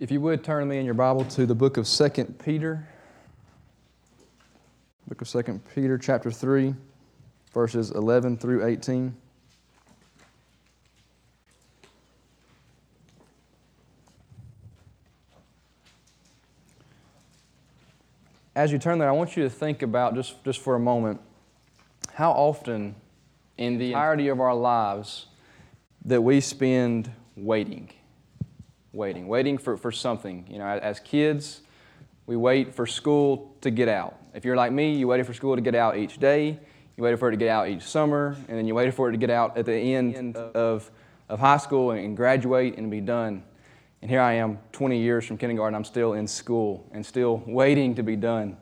If you would turn me in your Bible to the book of Second Peter. Book of Second Peter, chapter 3, verses 11 through 18. As you turn there, I want you to think about, just for a moment, how often in the entirety of our lives that we spend waiting for something. You know, as kids, we wait for school to get out. If you're like me, you waited for school to get out each day, you waited for it to get out each summer, and then you waited for it to get out at the end of high school and graduate and be done. And here I am, 20 years from kindergarten, I'm still in school and still waiting to be done.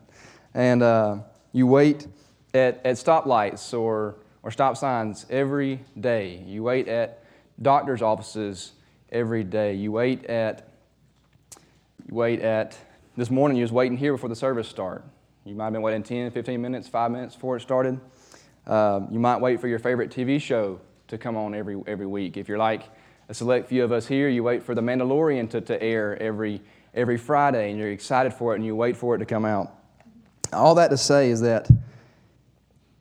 And you wait at stoplights or stop signs every day. You wait at doctor's offices every day. You wait at this morning you was waiting here before the service started. You might have been waiting 10, 15 minutes, 5 minutes before it started. You might wait for your favorite TV show to come on every week. If you're like a select few of us here, you wait for The Mandalorian to air every Friday, and you're excited for it, and you wait for it to come out. All that to say is that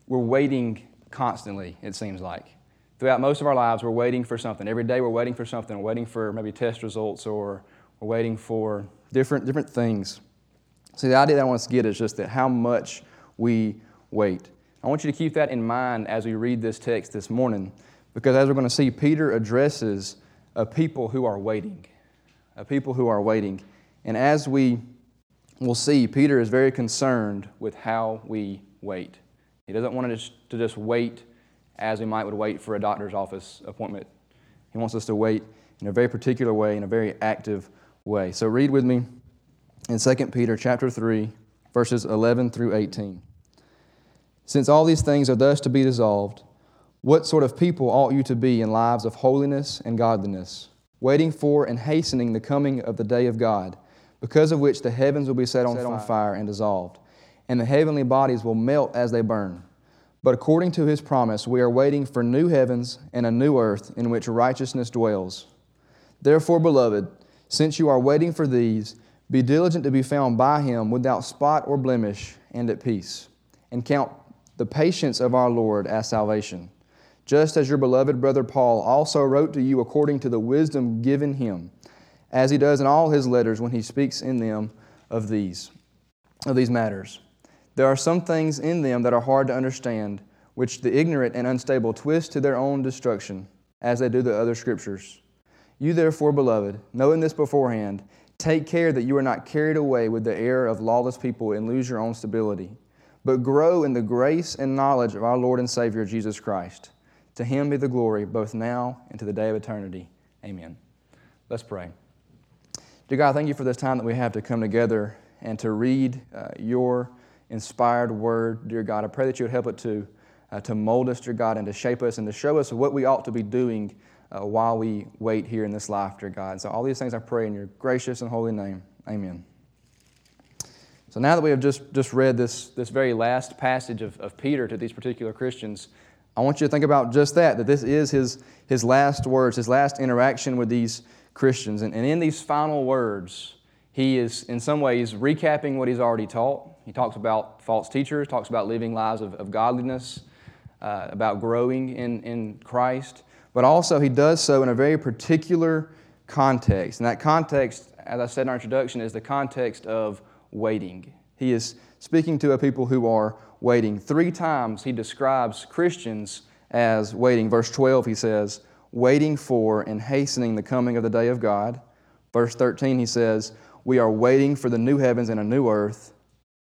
we're waiting constantly, it seems like. Throughout most of our lives, we're waiting for something. Every day we're waiting for something. We're waiting for maybe test results, or we're waiting for different things. See, the idea that I want us to get is just that how much we wait. I want you to keep that in mind as we read this text this morning, because as we're going to see, Peter addresses a people who are waiting. A people who are waiting. And as we will see, Peter is very concerned with how we wait. He doesn't want us to just wait as we would wait for a doctor's office appointment. He wants us to wait in a very particular way, in a very active way. So read with me in 2 Peter chapter 3, verses 11 through 18. Since all these things are thus to be dissolved, what sort of people ought you to be in lives of holiness and godliness, waiting for and hastening the coming of the day of God, because of which the heavens will be set on fire and dissolved, and the heavenly bodies will melt as they burn. But according to His promise, we are waiting for new heavens and a new earth in which righteousness dwells. Therefore, beloved, since you are waiting for these, be diligent to be found by Him without spot or blemish and at peace, and count the patience of our Lord as salvation, just as your beloved brother Paul also wrote to you according to the wisdom given him, as he does in all his letters when he speaks in them of these matters. There are some things in them that are hard to understand, which the ignorant and unstable twist to their own destruction, as they do the other Scriptures. You therefore, beloved, knowing this beforehand, take care that you are not carried away with the error of lawless people and lose your own stability, but grow in the grace and knowledge of our Lord and Savior Jesus Christ. To Him be the glory, both now and to the day of eternity. Amen. Let's pray. Dear God, thank You for this time that we have to come together and to read Your inspired word, dear God. I pray that You would help it to mold us, dear God, and to shape us and to show us what we ought to be doing while we wait here in this life, dear God. And so all these things I pray in Your gracious and holy name. Amen. So now that we have just read this very last passage of Peter to these particular Christians, I want you to think about just that this is his last words, his last interaction with these Christians. And in these final words, he is in some ways recapping what he's already taught. He talks about false teachers, talks about living lives of godliness, about growing in Christ. But also he does so in a very particular context. And that context, as I said in our introduction, is the context of waiting. He is speaking to a people who are waiting. 3 times he describes Christians as waiting. Verse 12 he says, waiting for and hastening the coming of the day of God. Verse 13 he says, we are waiting for the new heavens and a new earth.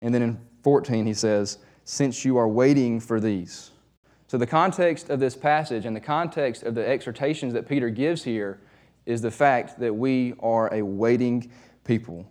And then in 14 he says, since you are waiting for these. So the context of this passage and the context of the exhortations that Peter gives here is the fact that we are a waiting people.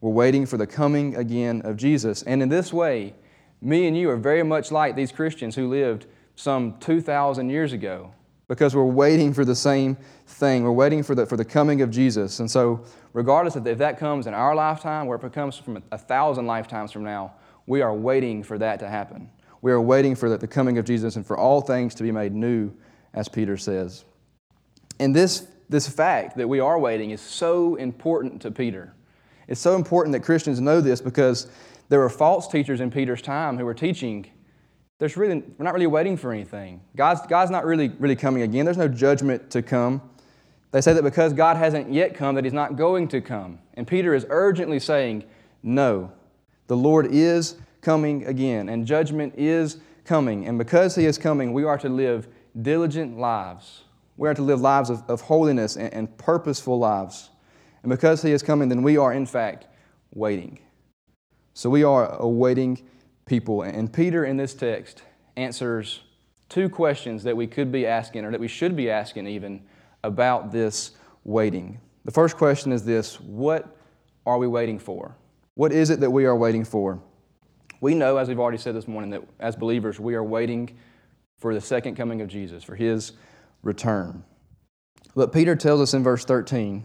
We're waiting for the coming again of Jesus. And in this way, me and you are very much like these Christians who lived some 2,000 years ago, because we're waiting for the same thing. We're waiting for the coming of Jesus. And so regardless if that comes in our lifetime or if it comes from 1,000 lifetimes from now, we are waiting for that to happen. We are waiting for the coming of Jesus and for all things to be made new, as Peter says. And this this fact that we are waiting is so important to Peter. It's so important that Christians know this, because there were false teachers in Peter's time who were teaching, we're not really waiting for anything. God's not really coming again. There's no judgment to come. They say that because God hasn't yet come, that He's not going to come. And Peter is urgently saying, no, the Lord is coming again, and judgment is coming. And because He is coming, we are to live diligent lives. We are to live lives of holiness and purposeful lives. And because He is coming, then we are, in fact, waiting. So we are a waiting people. And Peter, in this text, answers two questions that we could be asking, or that we should be asking even, about this waiting. The first question is this: what are we waiting for? What is it that we are waiting for? We know, as we've already said this morning, that as believers, we are waiting for the second coming of Jesus, for His return. But Peter tells us in verse 13,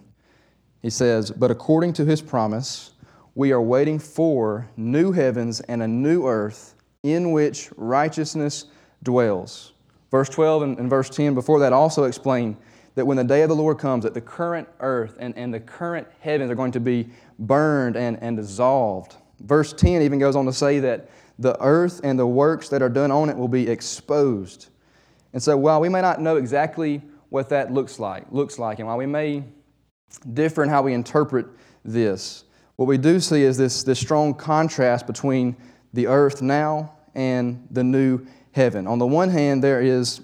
he says, "But according to His promise, we are waiting for new heavens and a new earth in which righteousness dwells." Verse 12 and verse 10 before that also explain that when the day of the Lord comes, that the current earth and the current heavens are going to be burned and dissolved. Verse 10 even goes on to say that the earth and the works that are done on it will be exposed. And so while we may not know exactly what that looks like, and while we may differ in how we interpret this, what we do see is this strong contrast between the earth now and the new heaven. On the one hand, there is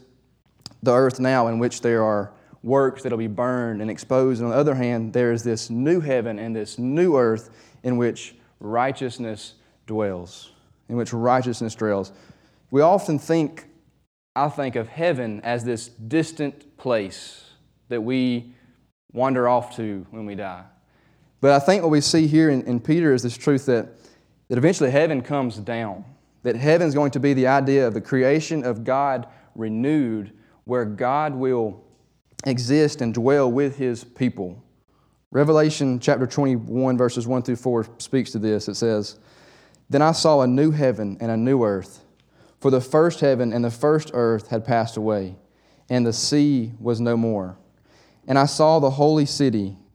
the earth now, in which there are works that will be burned and exposed. And on the other hand, there is this new heaven and this new earth in which righteousness dwells. We often think, I think, of heaven as this distant place that we wander off to when we die. But I think what we see here in Peter is this truth that eventually heaven comes down, that heaven's going to be the idea of the creation of God renewed, where God will exist and dwell with His people. Revelation chapter 21, verses 1 through 4 speaks to this. It says, "Then I saw a new heaven and a new earth, for the first heaven and the first earth had passed away, and the sea was no more. And I saw the holy city,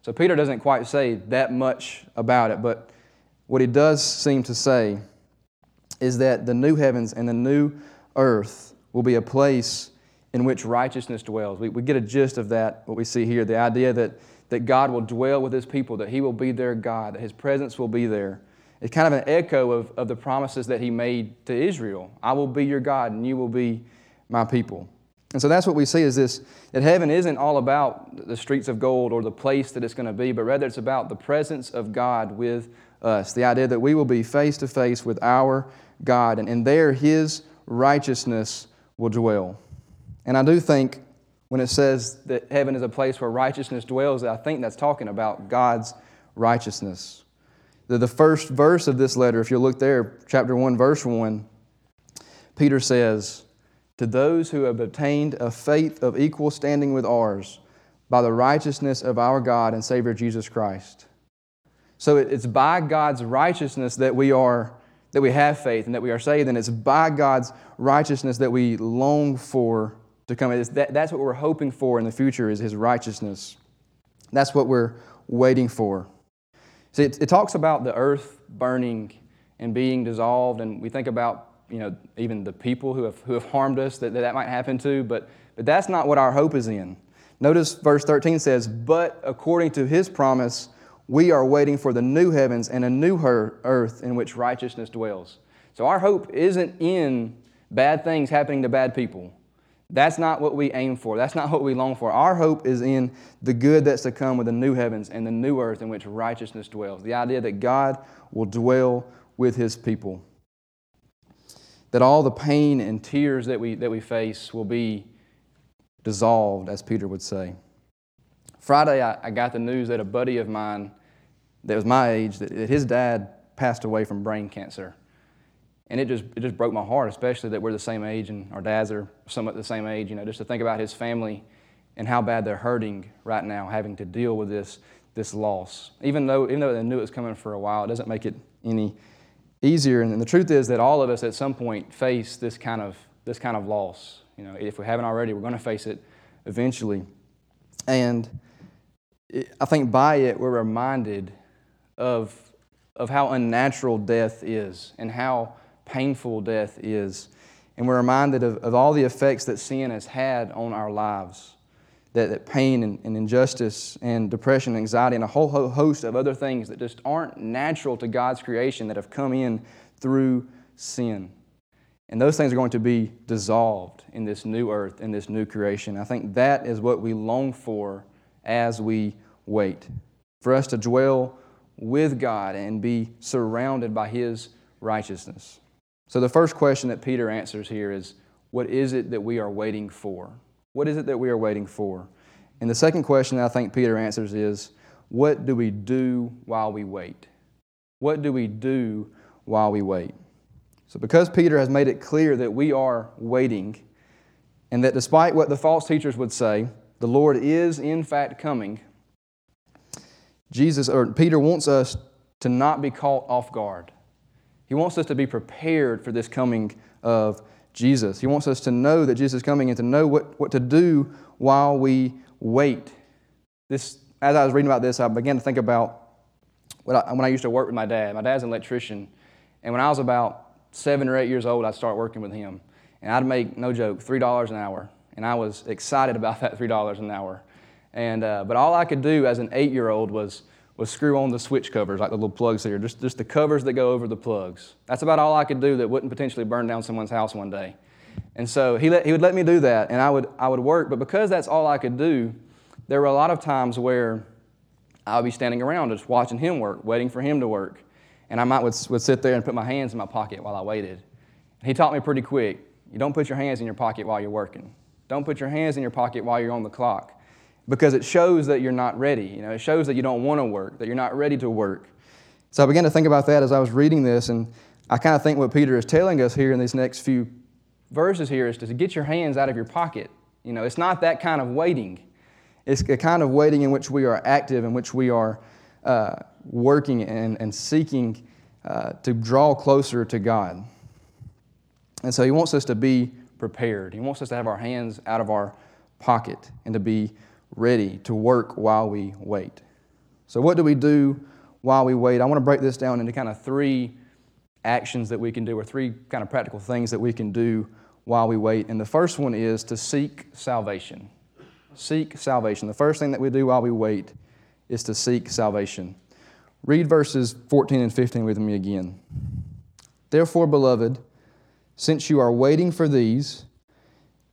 So Peter doesn't quite say that much about it, but what he does seem to say is that the new heavens and the new earth will be a place in which righteousness dwells. We get a gist of that, what we see here, the idea that God will dwell with His people, that He will be their God, that His presence will be there. It's kind of an echo of the promises that He made to Israel. I will be your God and you will be my people. And so that's what we see, is this, that heaven isn't all about the streets of gold or the place that it's going to be, but rather it's about the presence of God with us, the idea that we will be face to face with our God, and there His righteousness will dwell. And I do think when it says that heaven is a place where righteousness dwells, I think that's talking about God's righteousness. The first verse of this letter, if you look there, chapter 1, verse 1, Peter says, "To those who have obtained a faith of equal standing with ours by the righteousness of our God and Savior Jesus Christ." So it's by God's righteousness that we have faith and that we are saved, and it's by God's righteousness that we long for to come. That's what we're hoping for in the future, is His righteousness. That's what we're waiting for. See, it talks about the earth burning and being dissolved, and we think about, even the people who have harmed us, that might happen to, but that's not what our hope is in. Notice verse 13 says, "But according to His promise, we are waiting for the new heavens and a new earth in which righteousness dwells." So our hope isn't in bad things happening to bad people. That's not what we aim for. That's not what we long for. Our hope is in the good that's to come with the new heavens and the new earth in which righteousness dwells. The idea that God will dwell with His people. That all the pain and tears that we face will be dissolved, as Peter would say. Friday, I got the news that a buddy of mine that was my age, that his dad passed away from brain cancer. And it just broke my heart, especially that we're the same age and our dads are somewhat the same age, you know, just to think about his family and how bad they're hurting right now, having to deal with this loss. Even though they knew it was coming for a while, it doesn't make it any easier. And the truth is that all of us at some point face this kind of loss. You know, if we haven't already, we're going to face it eventually. And I think by it, we're reminded of how unnatural death is and how painful death is. And we're reminded of all the effects that sin has had on our lives, that pain and injustice and depression, anxiety, and a whole host of other things that just aren't natural to God's creation that have come in through sin. And those things are going to be dissolved in this new earth, in this new creation. I think that is what we long for as we wait, for us to dwell with God and be surrounded by His righteousness. So the first question that Peter answers here is, what is it that we are waiting for? What is it that we are waiting for? And the second question that I think Peter answers is, what do we do while we wait? What do we do while we wait? So because Peter has made it clear that we are waiting, and that despite what the false teachers would say, the Lord is in fact coming, Peter wants us to not be caught off guard. He wants us to be prepared for this coming of Jesus. He wants us to know that Jesus is coming and to know what to do while we wait. This, as I was reading about this, I began to think about when I used to work with my dad. My dad's an electrician, and when I was about 7 or 8 years old, I'd start working with him. And I'd make, no joke, $3 an hour. And I was excited about that $3 an hour. And but all I could do as an 8-year-old was screw on the switch covers, like the little plugs here, just the covers that go over the plugs. That's about all I could do that wouldn't potentially burn down someone's house one day. And so he would let me do that, and I would work. But because that's all I could do, there were a lot of times where I would be standing around just watching him work, waiting for him to work. And I would sit there and put my hands in my pocket while I waited. And he taught me pretty quick, you don't put your hands in your pocket while you're working. Don't put your hands in your pocket while you're on the clock, because it shows that you're not ready. You know, it shows that you don't want to work, that you're not ready to work. So I began to think about that as I was reading this, and I kind of think what Peter is telling us here in these next few verses here is to get your hands out of your pocket. You know, it's not that kind of waiting. It's a kind of waiting in which we are active, in which we are working and seeking to draw closer to God. And so he wants us to be prepared. He wants us to have our hands out of our pocket and to be ready to work while we wait. So what do we do while we wait? I want to break this down into kind of three actions that we can do, or three kind of practical things that we can do while we wait. And the first one is to seek salvation. Seek salvation. The first thing that we do while we wait is to seek salvation. Read verses 14 and 15 with me again. Therefore, beloved, since you are waiting for these,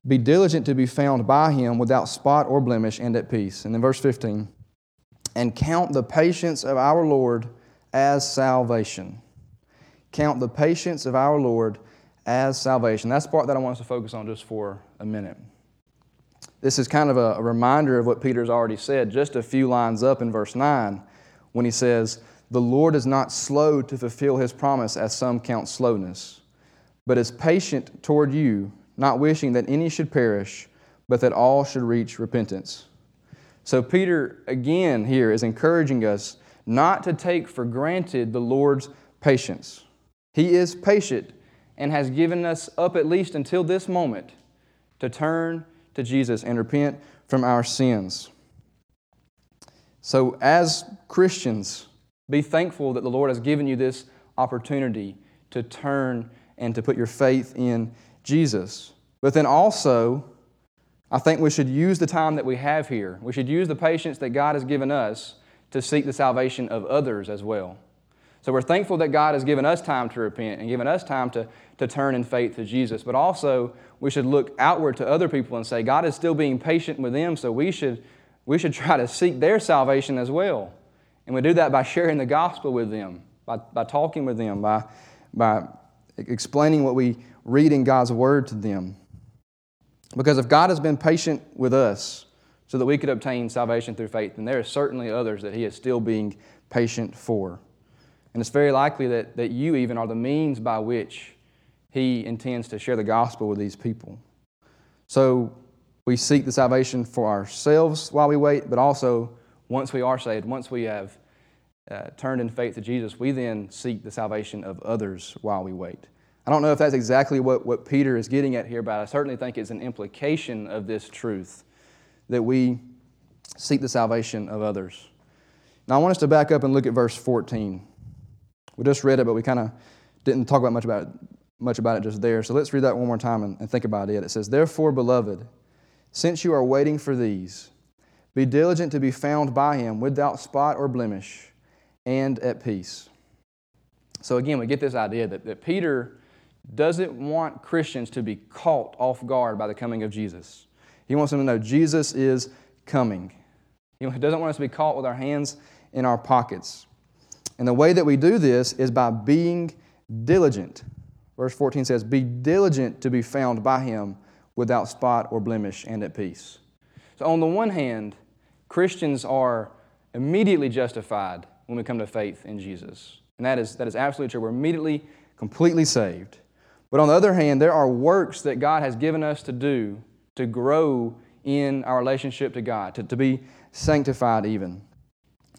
be diligent to be found by him without spot or blemish and at peace. And then verse 15, and count the patience of our Lord as salvation. Count the patience of our Lord as salvation. That's the part that I want us to focus on just for a minute. This is kind of a reminder of what Peter's already said just a few lines up in verse 9 when he says, the Lord is not slow to fulfill his promise as some count slowness, but is patient toward you, not wishing that any should perish, but that all should reach repentance. So Peter, again here, is encouraging us not to take for granted the Lord's patience. He is patient and has given us up at least until this moment to turn to Jesus and repent from our sins. So as Christians, be thankful that the Lord has given you this opportunity to turn and to put your faith in Jesus. But then also, I think we should use the time that we have here. We should use the patience that God has given us to seek the salvation of others as well. So we're thankful that God has given us time to repent and given us time to turn in faith to Jesus. But also, we should look outward to other people and say, God is still being patient with them, so we should try to seek their salvation as well. And we do that by sharing the gospel with them, by talking with them, by explaining what we read in God's Word to them. Because if God has been patient with us so that we could obtain salvation through faith. And there are certainly others that he is still being patient for. And it's very likely that you even are the means by which he intends to share the gospel with these people. So we seek the salvation for ourselves while we wait, but also once we are saved, once we have turned in faith to Jesus, we then seek the salvation of others while we wait. I don't know if that's exactly what Peter is getting at here, but I certainly think it's an implication of this truth that we seek the salvation of others. Now, I want us to back up and look at verse 14. We just read it, but we kind of didn't talk about much about it just there. So let's read that one more time and think about it. It says, "Therefore, beloved, since you are waiting for these, be diligent to be found by him without spot or blemish and at peace." So again, we get this idea that Peter doesn't want Christians to be caught off guard by the coming of Jesus. He wants them to know Jesus is coming. He doesn't want us to be caught with our hands in our pockets. And the way that we do this is by being diligent. Verse 14 says, "Be diligent to be found by him without spot or blemish and at peace." So on the one hand, Christians are immediately justified when we come to faith in Jesus. And that is absolutely true. We're immediately, completely saved. But on the other hand, there are works that God has given us to do to grow in our relationship to God, to be sanctified even.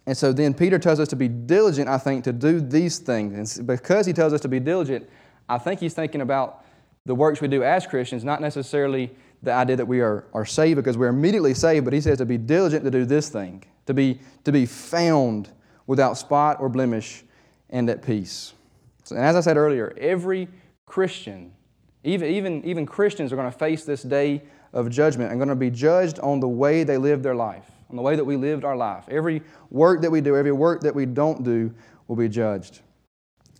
And so then Peter tells us to be diligent, I think, to do these things. And because he tells us to be diligent, I think he's thinking about the works we do as Christians, not necessarily the idea that we are saved because we're immediately saved, but he says to be diligent to do this thing, to be found without spot or blemish and at peace. So, and as I said earlier, every Christian, even Christians are going to face this day of judgment and going to be judged on the way they lived their life, on the way that we lived our life. Every work that we do, every work that we don't do will be judged.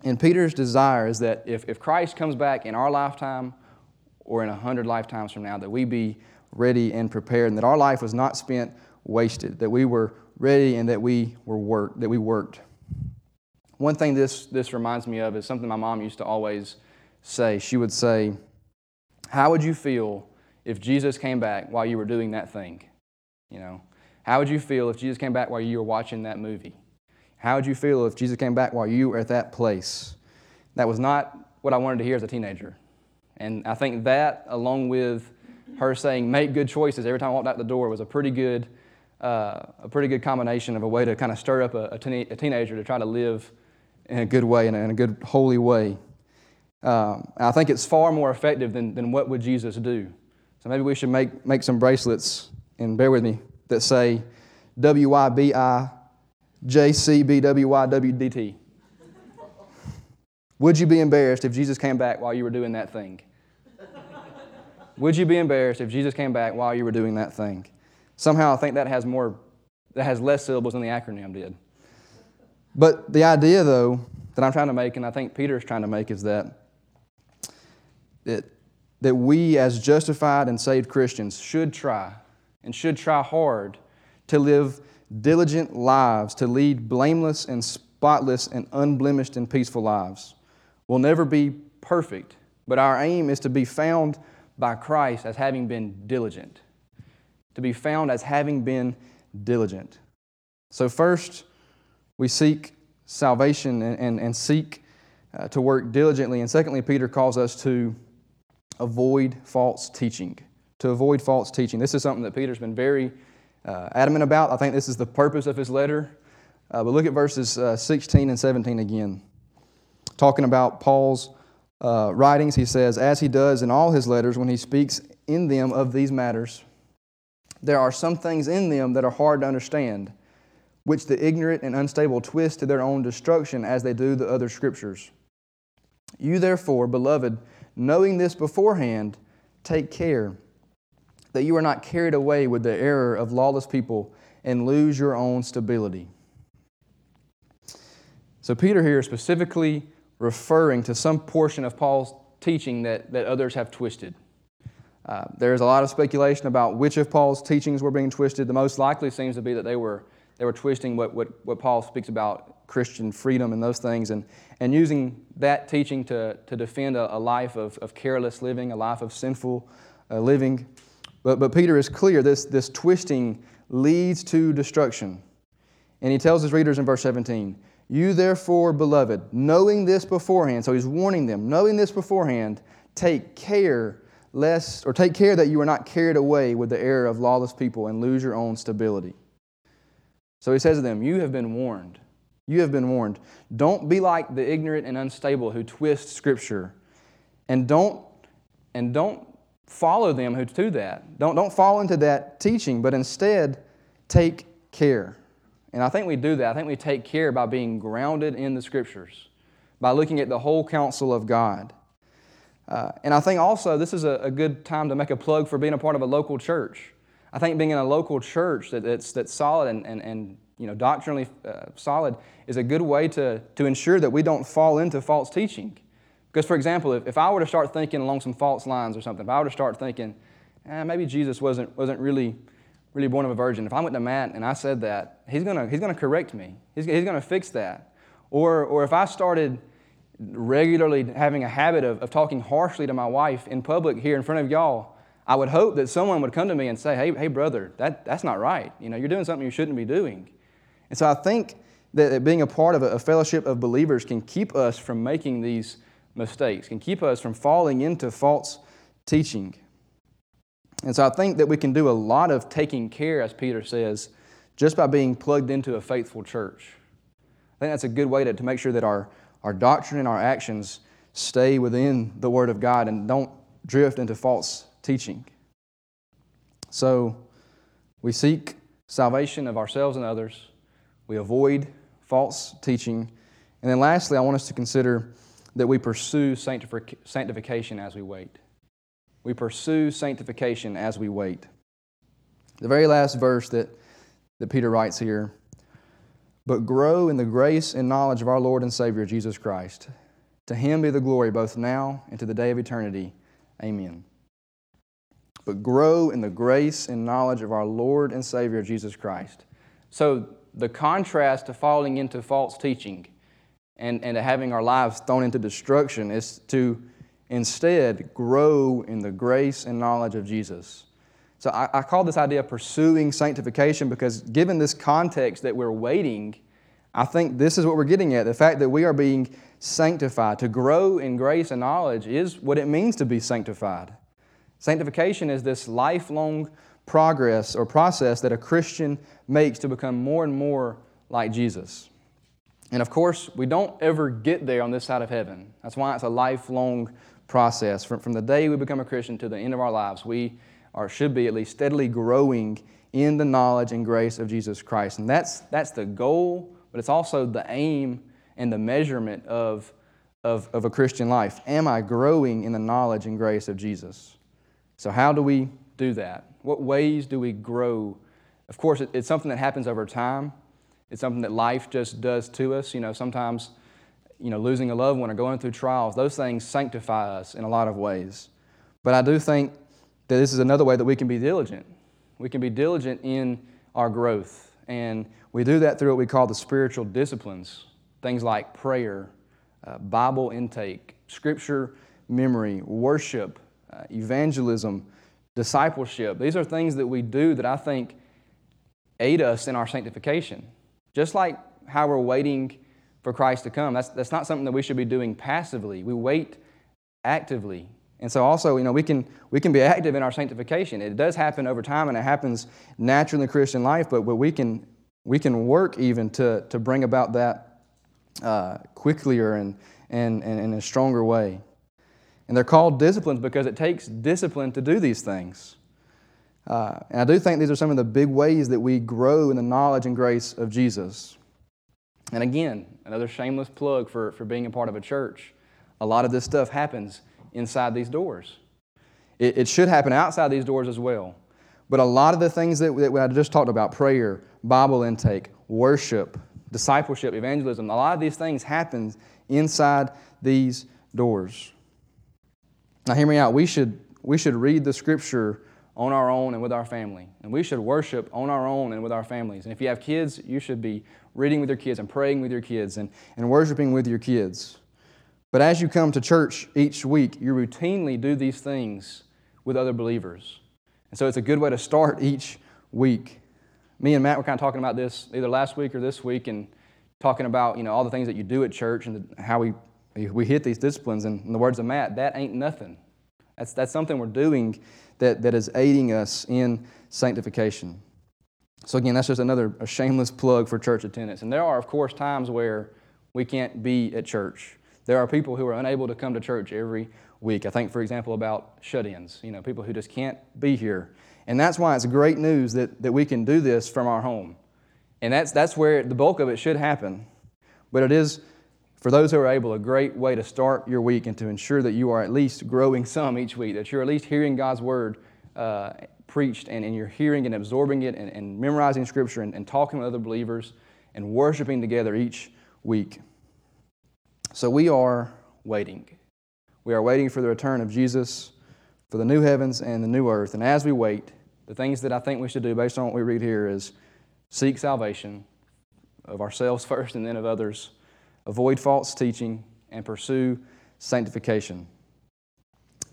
And Peter's desire is that if Christ comes back in our lifetime or in 100 lifetimes from now, that we be ready and prepared and that our life was not spent wasted, that we were ready and that we worked. One thing this reminds me of is something my mom used to always say. She would say, "How would you feel if Jesus came back while you were doing that thing?" You know, how would you feel if Jesus came back while you were watching that movie? How would you feel if Jesus came back while you were at that place? That was not what I wanted to hear as a teenager. And I think that, along with her saying, "Make good choices," every time I walked out the door, was a pretty good combination of a way to kind of stir up a teenager to try to live in a good way, in a good holy way. I think it's far more effective than "What would Jesus do?" So maybe we should make some bracelets, and bear with me, that say WYBIJCBWYWDT. Would you be embarrassed if Jesus came back while you were doing that thing? Would you be embarrassed if Jesus came back while you were doing that thing? Somehow I think that has less syllables than the acronym did. But the idea, though, that I'm trying to make, and I think Peter's trying to make, is that we as justified and saved Christians should try hard to live diligent lives, to lead blameless and spotless and unblemished and peaceful lives. We'll never be perfect, but our aim is to be found by Christ as having been diligent. To be found as having been diligent. So first, we seek salvation and seek to work diligently. And secondly, Peter calls us to avoid false teaching. To avoid false teaching. This is something that Peter's been very adamant about. I think this is the purpose of his letter. But look at verses 16 and 17 again. Talking about Paul's writings, he says, "As he does in all his letters, when he speaks in them of these matters, there are some things in them that are hard to understand, which the ignorant and unstable twist to their own destruction as they do the other scriptures. You therefore, beloved, knowing this beforehand, take care that you are not carried away with the error of lawless people and lose your own stability." So Peter here is specifically referring to some portion of Paul's teaching that others have twisted. There's a lot of speculation about which of Paul's teachings were being twisted. The most likely seems to be that they were twisting what Paul speaks about, Christian freedom and those things, and using that teaching to defend a life of careless living, a life of sinful living. But Peter is clear, this twisting leads to destruction. And he tells his readers in verse 17, "You therefore, beloved, knowing this beforehand," so he's warning them, "knowing this beforehand, take care that you are not carried away with the error of lawless people and lose your own stability." So he says to them, "You have been warned. You have been warned. Don't be like the ignorant and unstable who twist Scripture, and don't follow them who do that. Don't fall into that teaching, but instead take care." And I think we do that. I think we take care by being grounded in the Scriptures, by looking at the whole counsel of God. And I think also this is a good time to make a plug for being a part of a local church. I think being in a local church that's solid and you know, doctrinally solid is a good way to ensure that we don't fall into false teaching. Because, for example, if I were to start thinking along some false lines or something, if I were to start thinking, maybe Jesus wasn't really born of a virgin. If I went to Matt and I said that, he's gonna correct me. He's gonna fix that. Or if I started regularly having a habit of talking harshly to my wife in public here in front of y'all, I would hope that someone would come to me and say, "Hey, brother, that's not right. You know, you're doing something you shouldn't be doing." And so I think that being a part of a fellowship of believers can keep us from making these mistakes, can keep us from falling into false teaching. And so I think that we can do a lot of taking care, as Peter says, just by being plugged into a faithful church. I think that's a good way to make sure that our doctrine and our actions stay within the Word of God and don't drift into false teaching. So we seek salvation of ourselves and others. We avoid false teaching. And then lastly, I want us to consider that we pursue sanctification as we wait. We pursue sanctification as we wait. The very last verse that Peter writes here, "But grow in the grace and knowledge of our Lord and Savior, Jesus Christ. To Him be the glory both now and to the day of eternity. Amen." But grow in the grace and knowledge of our Lord and Savior, Jesus Christ. So the contrast to falling into false teaching and to having our lives thrown into destruction is to instead grow in the grace and knowledge of Jesus. So I call this idea pursuing sanctification because given this context that we're waiting, I think this is what we're getting at. The fact that we are being sanctified. To grow in grace and knowledge is what it means to be sanctified. Sanctification is this lifelong progress or process that a Christian makes to become more and more like Jesus. And of course, we don't ever get there on this side of heaven. That's why it's a lifelong process. From the day we become a Christian to the end of our lives, we are, should be at least, steadily growing in the knowledge and grace of Jesus Christ. And that's the goal, but it's also the aim and the measurement of a Christian life. Am I growing in the knowledge and grace of Jesus? So how do we do that? What ways do we grow? Of course, it's something that happens over time. It's something that life just does to us. You know, sometimes, you know, losing a loved one or going through trials, those things sanctify us in a lot of ways. But I do think that this is another way that we can be diligent. We can be diligent in our growth. And we do that through what we call the spiritual disciplines, things like prayer, Bible intake, Scripture memory, worship, evangelism, discipleship. These are things that we do that I think aid us in our sanctification. Just like how we're waiting for Christ to come. That's not something that we should be doing passively. We wait actively. And so also, you know, we can be active in our sanctification. It does happen over time and it happens naturally in the Christian life, but we can work even to bring about that quicklier and in a stronger way. And they're called disciplines because it takes discipline to do these things. And I do think these are some of the big ways that we grow in the knowledge and grace of Jesus. And again, another shameless plug for being a part of a church. A lot of this stuff happens inside these doors. It should happen outside these doors as well. But a lot of the things that I just talked about, prayer, Bible intake, worship, discipleship, evangelism, a lot of these things happen inside these doors. Now hear me out. We should read the Scripture on our own and with our family. And we should worship on our own and with our families. And if you have kids, you should be reading with your kids and praying with your kids and worshiping with your kids. But as you come to church each week, you routinely do these things with other believers. And so it's a good way to start each week. Me and Matt were kind of talking about this either last week or this week, and talking about, you know, all the things that you do at church and how we hit these disciplines. And in the words of Matt, that ain't nothing. That's something we're doing that is aiding us in sanctification. So again, that's just a shameless plug for church attendance. And there are, of course, times where we can't be at church. There are people who are unable to come to church every week. I think, for example, about shut-ins, you know, people who just can't be here. And that's why it's great news that we can do this from our home. And that's where the bulk of it should happen. But it is, for those who are able, a great way to start your week and to ensure that you are at least growing some each week, that you're at least hearing God's Word preached, and you're hearing and absorbing it, and memorizing Scripture, and talking with other believers, and worshiping together each week. So we are waiting. We are waiting for the return of Jesus, for the new heavens and the new earth. And as we wait, the things that I think we should do based on what we read here is seek salvation of ourselves first and then of others, avoid false teaching, and pursue sanctification.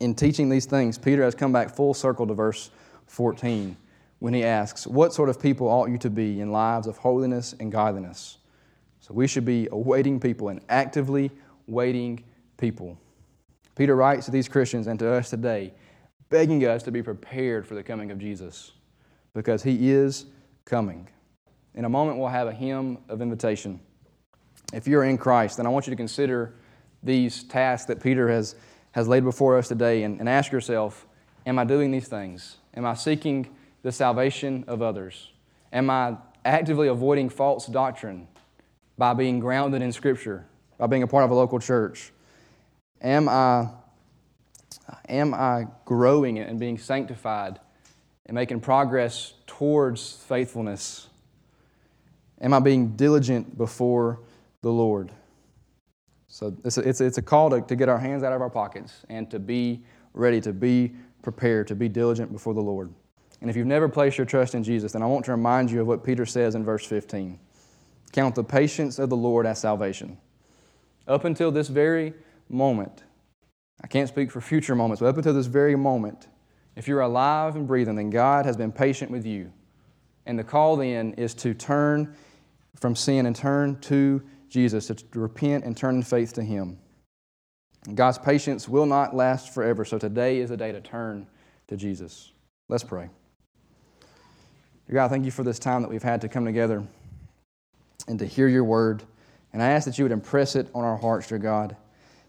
In teaching these things, Peter has come back full circle to verse 14 when he asks, what sort of people ought you to be in lives of holiness and godliness? So we should be a waiting people, an actively waiting people. Peter writes to these Christians and to us today, begging us to be prepared for the coming of Jesus, because he is coming. In a moment, we'll have a hymn of invitation. If you're in Christ, then I want you to consider these tasks that Peter has laid before us today, and ask yourself, am I doing these things? Am I seeking the salvation of others? Am I actively avoiding false doctrine by being grounded in Scripture, by being a part of a local church? Am I growing and being sanctified and making progress towards faithfulness? Am I being diligent before the Lord? So it's a call to get our hands out of our pockets and to be ready, to be prepared, to be diligent before the Lord. And if you've never placed your trust in Jesus, then I want to remind you of what Peter says in verse 15. Count the patience of the Lord as salvation. Up until this very moment, I can't speak for future moments, but up until this very moment, if you're alive and breathing, then God has been patient with you. And the call then is to turn from sin and turn to Jesus, to repent and turn in faith to Him. And God's patience will not last forever, so today is the day to turn to Jesus. Let's pray. Dear God, thank you for this time that we've had to come together and to hear your word. And I ask that you would impress it on our hearts, dear God,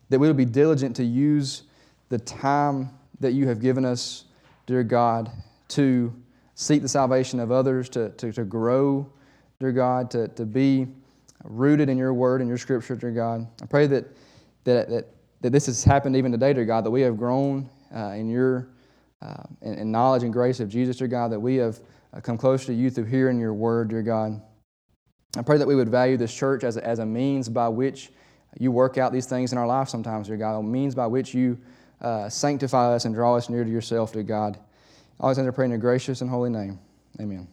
that we would be diligent to use the time that you have given us, dear God, to seek the salvation of others, to grow, dear God, to be rooted in your word and your Scripture, dear God. I pray that this has happened even today, dear God, that we have grown in your in knowledge and grace of Jesus, dear God, that we have come closer to you through hearing your word, dear God. I pray that we would value this church as a means by which you work out these things in our life sometimes, dear God, a means by which you sanctify us and draw us near to yourself, dear God. Always under prayer in your gracious and holy name. Amen.